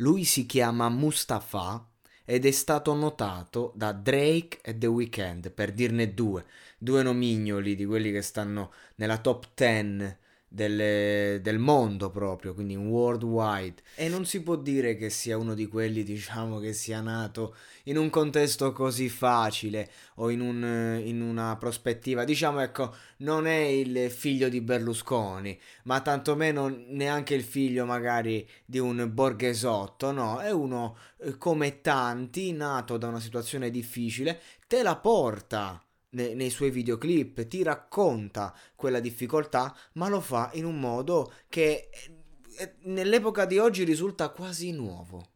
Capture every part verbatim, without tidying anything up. Lui si chiama Mustafa ed è stato notato da Drake e The Weeknd, per dirne due, due nomignoli di quelli che stanno nella top ten delle, del mondo proprio, quindi worldwide. E non si può dire che sia uno di quelli, diciamo, che sia nato in un contesto così facile o in, un, in una prospettiva, diciamo, ecco, non è il figlio di Berlusconi, ma tantomeno neanche il figlio magari di un borghesotto, no, è uno eh, come tanti, nato da una situazione difficile, te la porta nei suoi videoclip, ti racconta quella difficoltà, ma lo fa in un modo che nell'epoca di oggi risulta quasi nuovo,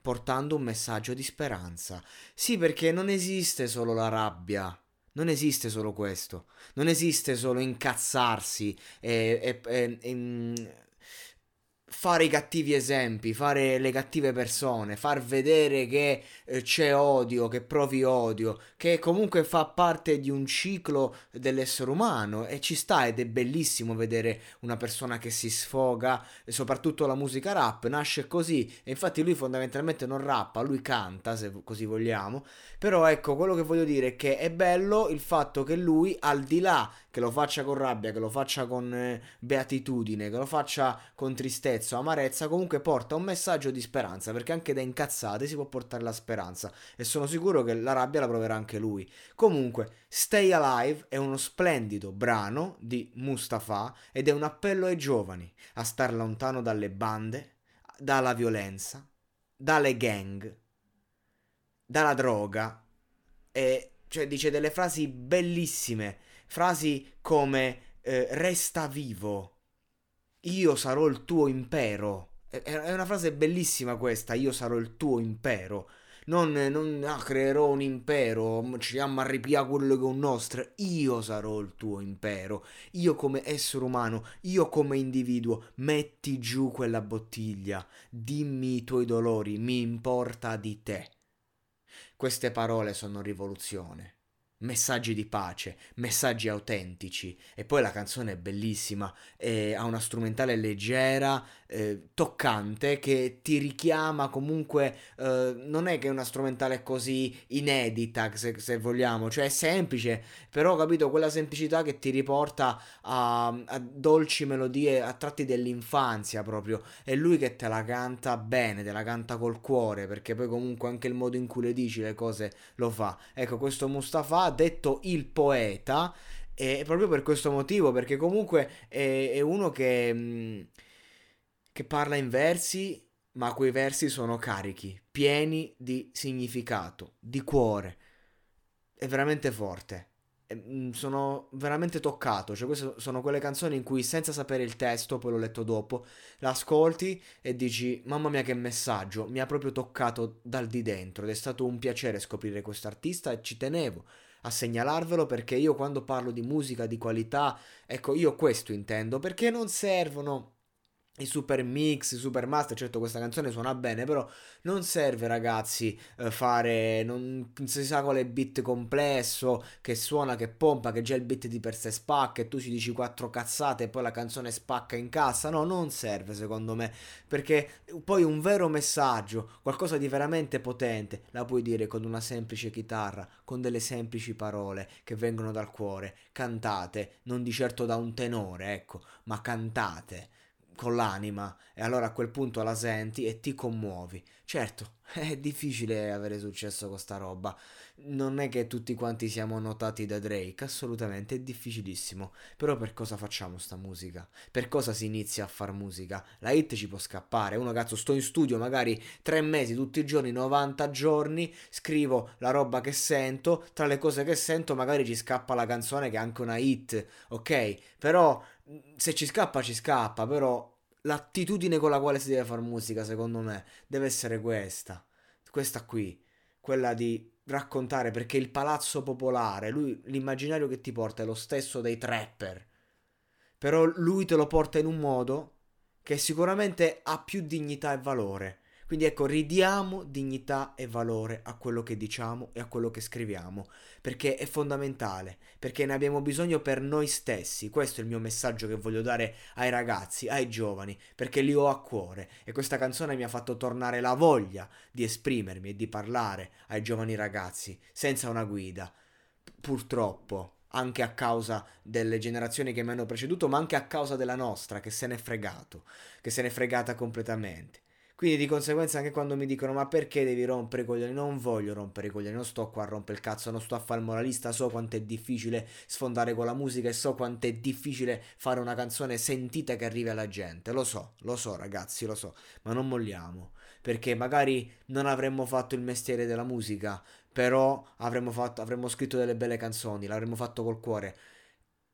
portando un messaggio di speranza. Sì, perché non esiste solo la rabbia, non esiste solo questo, non esiste solo incazzarsi e, e, e, e fare i cattivi esempi, fare le cattive persone, far vedere che eh, c'è odio, che provi odio, che comunque fa parte di un ciclo dell'essere umano e ci sta, ed è bellissimo vedere una persona che si sfoga, e soprattutto la musica rap nasce così, e infatti lui fondamentalmente non rappa, lui canta, se così vogliamo, però ecco, quello che voglio dire è che è bello il fatto che lui, al di là che lo faccia con rabbia, che lo faccia con eh, beatitudine, che lo faccia con tristezza, amarezza, comunque porta un messaggio di speranza, perché anche da incazzate si può portare la speranza, e sono sicuro che la rabbia la proverà anche lui. Comunque Stay Alive è uno splendido brano di Mustafa ed è un appello ai giovani a star lontano dalle bande, dalla violenza, dalle gang, dalla droga, e cioè dice delle frasi bellissime, frasi come eh, resta vivo, io sarò il tuo impero. È una frase bellissima questa, io sarò il tuo impero. Non, non ah, creerò un impero, ci ammarripia quello che è un nostro. Io sarò il tuo impero. Io come essere umano, io come individuo, metti giù quella bottiglia, dimmi i tuoi dolori, mi importa di te. Queste parole sono rivoluzione. Messaggi di pace, messaggi autentici, e poi la canzone è bellissima, eh, ha una strumentale leggera, eh, toccante, che ti richiama comunque, eh, non è che è una strumentale così inedita, se, se vogliamo, cioè è semplice, però capito, quella semplicità che ti riporta a, a dolci melodie, a tratti dell'infanzia proprio, è lui che te la canta bene, te la canta col cuore, perché poi comunque anche il modo in cui le dici le cose lo fa. Ecco, questo Mustafa, detto il poeta, e eh, proprio per questo motivo, perché comunque è, è uno che mh, che parla in versi, ma quei versi sono carichi, pieni di significato, di cuore, è veramente forte, è, mh, sono veramente toccato, cioè queste sono quelle canzoni in cui, senza sapere il testo, poi l'ho letto dopo, l'ascolti e dici mamma mia che messaggio, mi ha proprio toccato dal di dentro, ed è stato un piacere scoprire quest'artista e ci tenevo a segnalarvelo, perché io quando parlo di musica di qualità, ecco, io questo intendo, perché non servono i super mix, i super master. Certo, questa canzone suona bene, però non serve, ragazzi, fare non si sa quale beat complesso che suona, che pompa, che già il beat di per sé spacca e tu ci dici quattro cazzate e poi la canzone spacca in cassa. No, non serve, secondo me, perché poi un vero messaggio, qualcosa di veramente potente, la puoi dire con una semplice chitarra, con delle semplici parole che vengono dal cuore, cantate, non di certo da un tenore, ecco, ma cantate con l'anima, e allora a quel punto la senti e ti commuovi. Certo, è difficile avere successo con sta roba, non è che tutti quanti siamo notati da Drake, assolutamente, è difficilissimo, però per cosa facciamo sta musica? Per cosa si inizia a far musica? La hit ci può scappare, uno cazzo sto in studio magari tre mesi, tutti i giorni, novanta giorni, scrivo la roba che sento, tra le cose che sento magari ci scappa la canzone che è anche una hit, ok? Però se ci scappa ci scappa, però l'attitudine con la quale si deve far musica, secondo me, deve essere questa, questa qui, quella di raccontare, perché il palazzo popolare, lui, l'immaginario che ti porta è lo stesso dei trapper, però lui te lo porta in un modo che sicuramente ha più dignità e valore. Quindi ecco, ridiamo dignità e valore a quello che diciamo e a quello che scriviamo, perché è fondamentale, perché ne abbiamo bisogno per noi stessi. Questo è il mio messaggio che voglio dare ai ragazzi, ai giovani, perché li ho a cuore e questa canzone mi ha fatto tornare la voglia di esprimermi e di parlare ai giovani ragazzi, senza una guida, purtroppo. Anche a causa delle generazioni che mi hanno preceduto, ma anche a causa della nostra, che se n'è fregato, che se n'è fregata completamente. Quindi di conseguenza anche quando mi dicono ma perché devi rompere i coglioni, non voglio rompere i coglioni, non sto qua a rompere il cazzo, non sto a fare il moralista, so quanto è difficile sfondare con la musica e so quanto è difficile fare una canzone sentita che arrivi alla gente, lo so, lo so ragazzi, lo so, ma non molliamo, perché magari non avremmo fatto il mestiere della musica, però avremmo, fatto, avremmo scritto delle belle canzoni, l'avremmo fatto col cuore,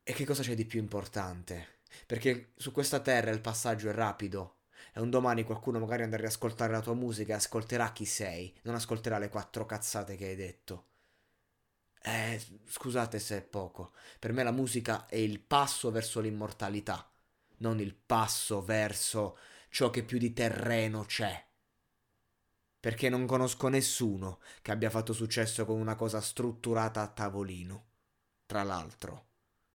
e che cosa c'è di più importante? Perché su questa terra il passaggio è rapido. E un domani qualcuno magari andrà a riascoltare la tua musica e ascolterà chi sei, non ascolterà le quattro cazzate che hai detto. Eh, scusate se è poco. Per me la musica è il passo verso l'immortalità, non il passo verso ciò che più di terreno c'è. Perché non conosco nessuno che abbia fatto successo con una cosa strutturata a tavolino, tra l'altro.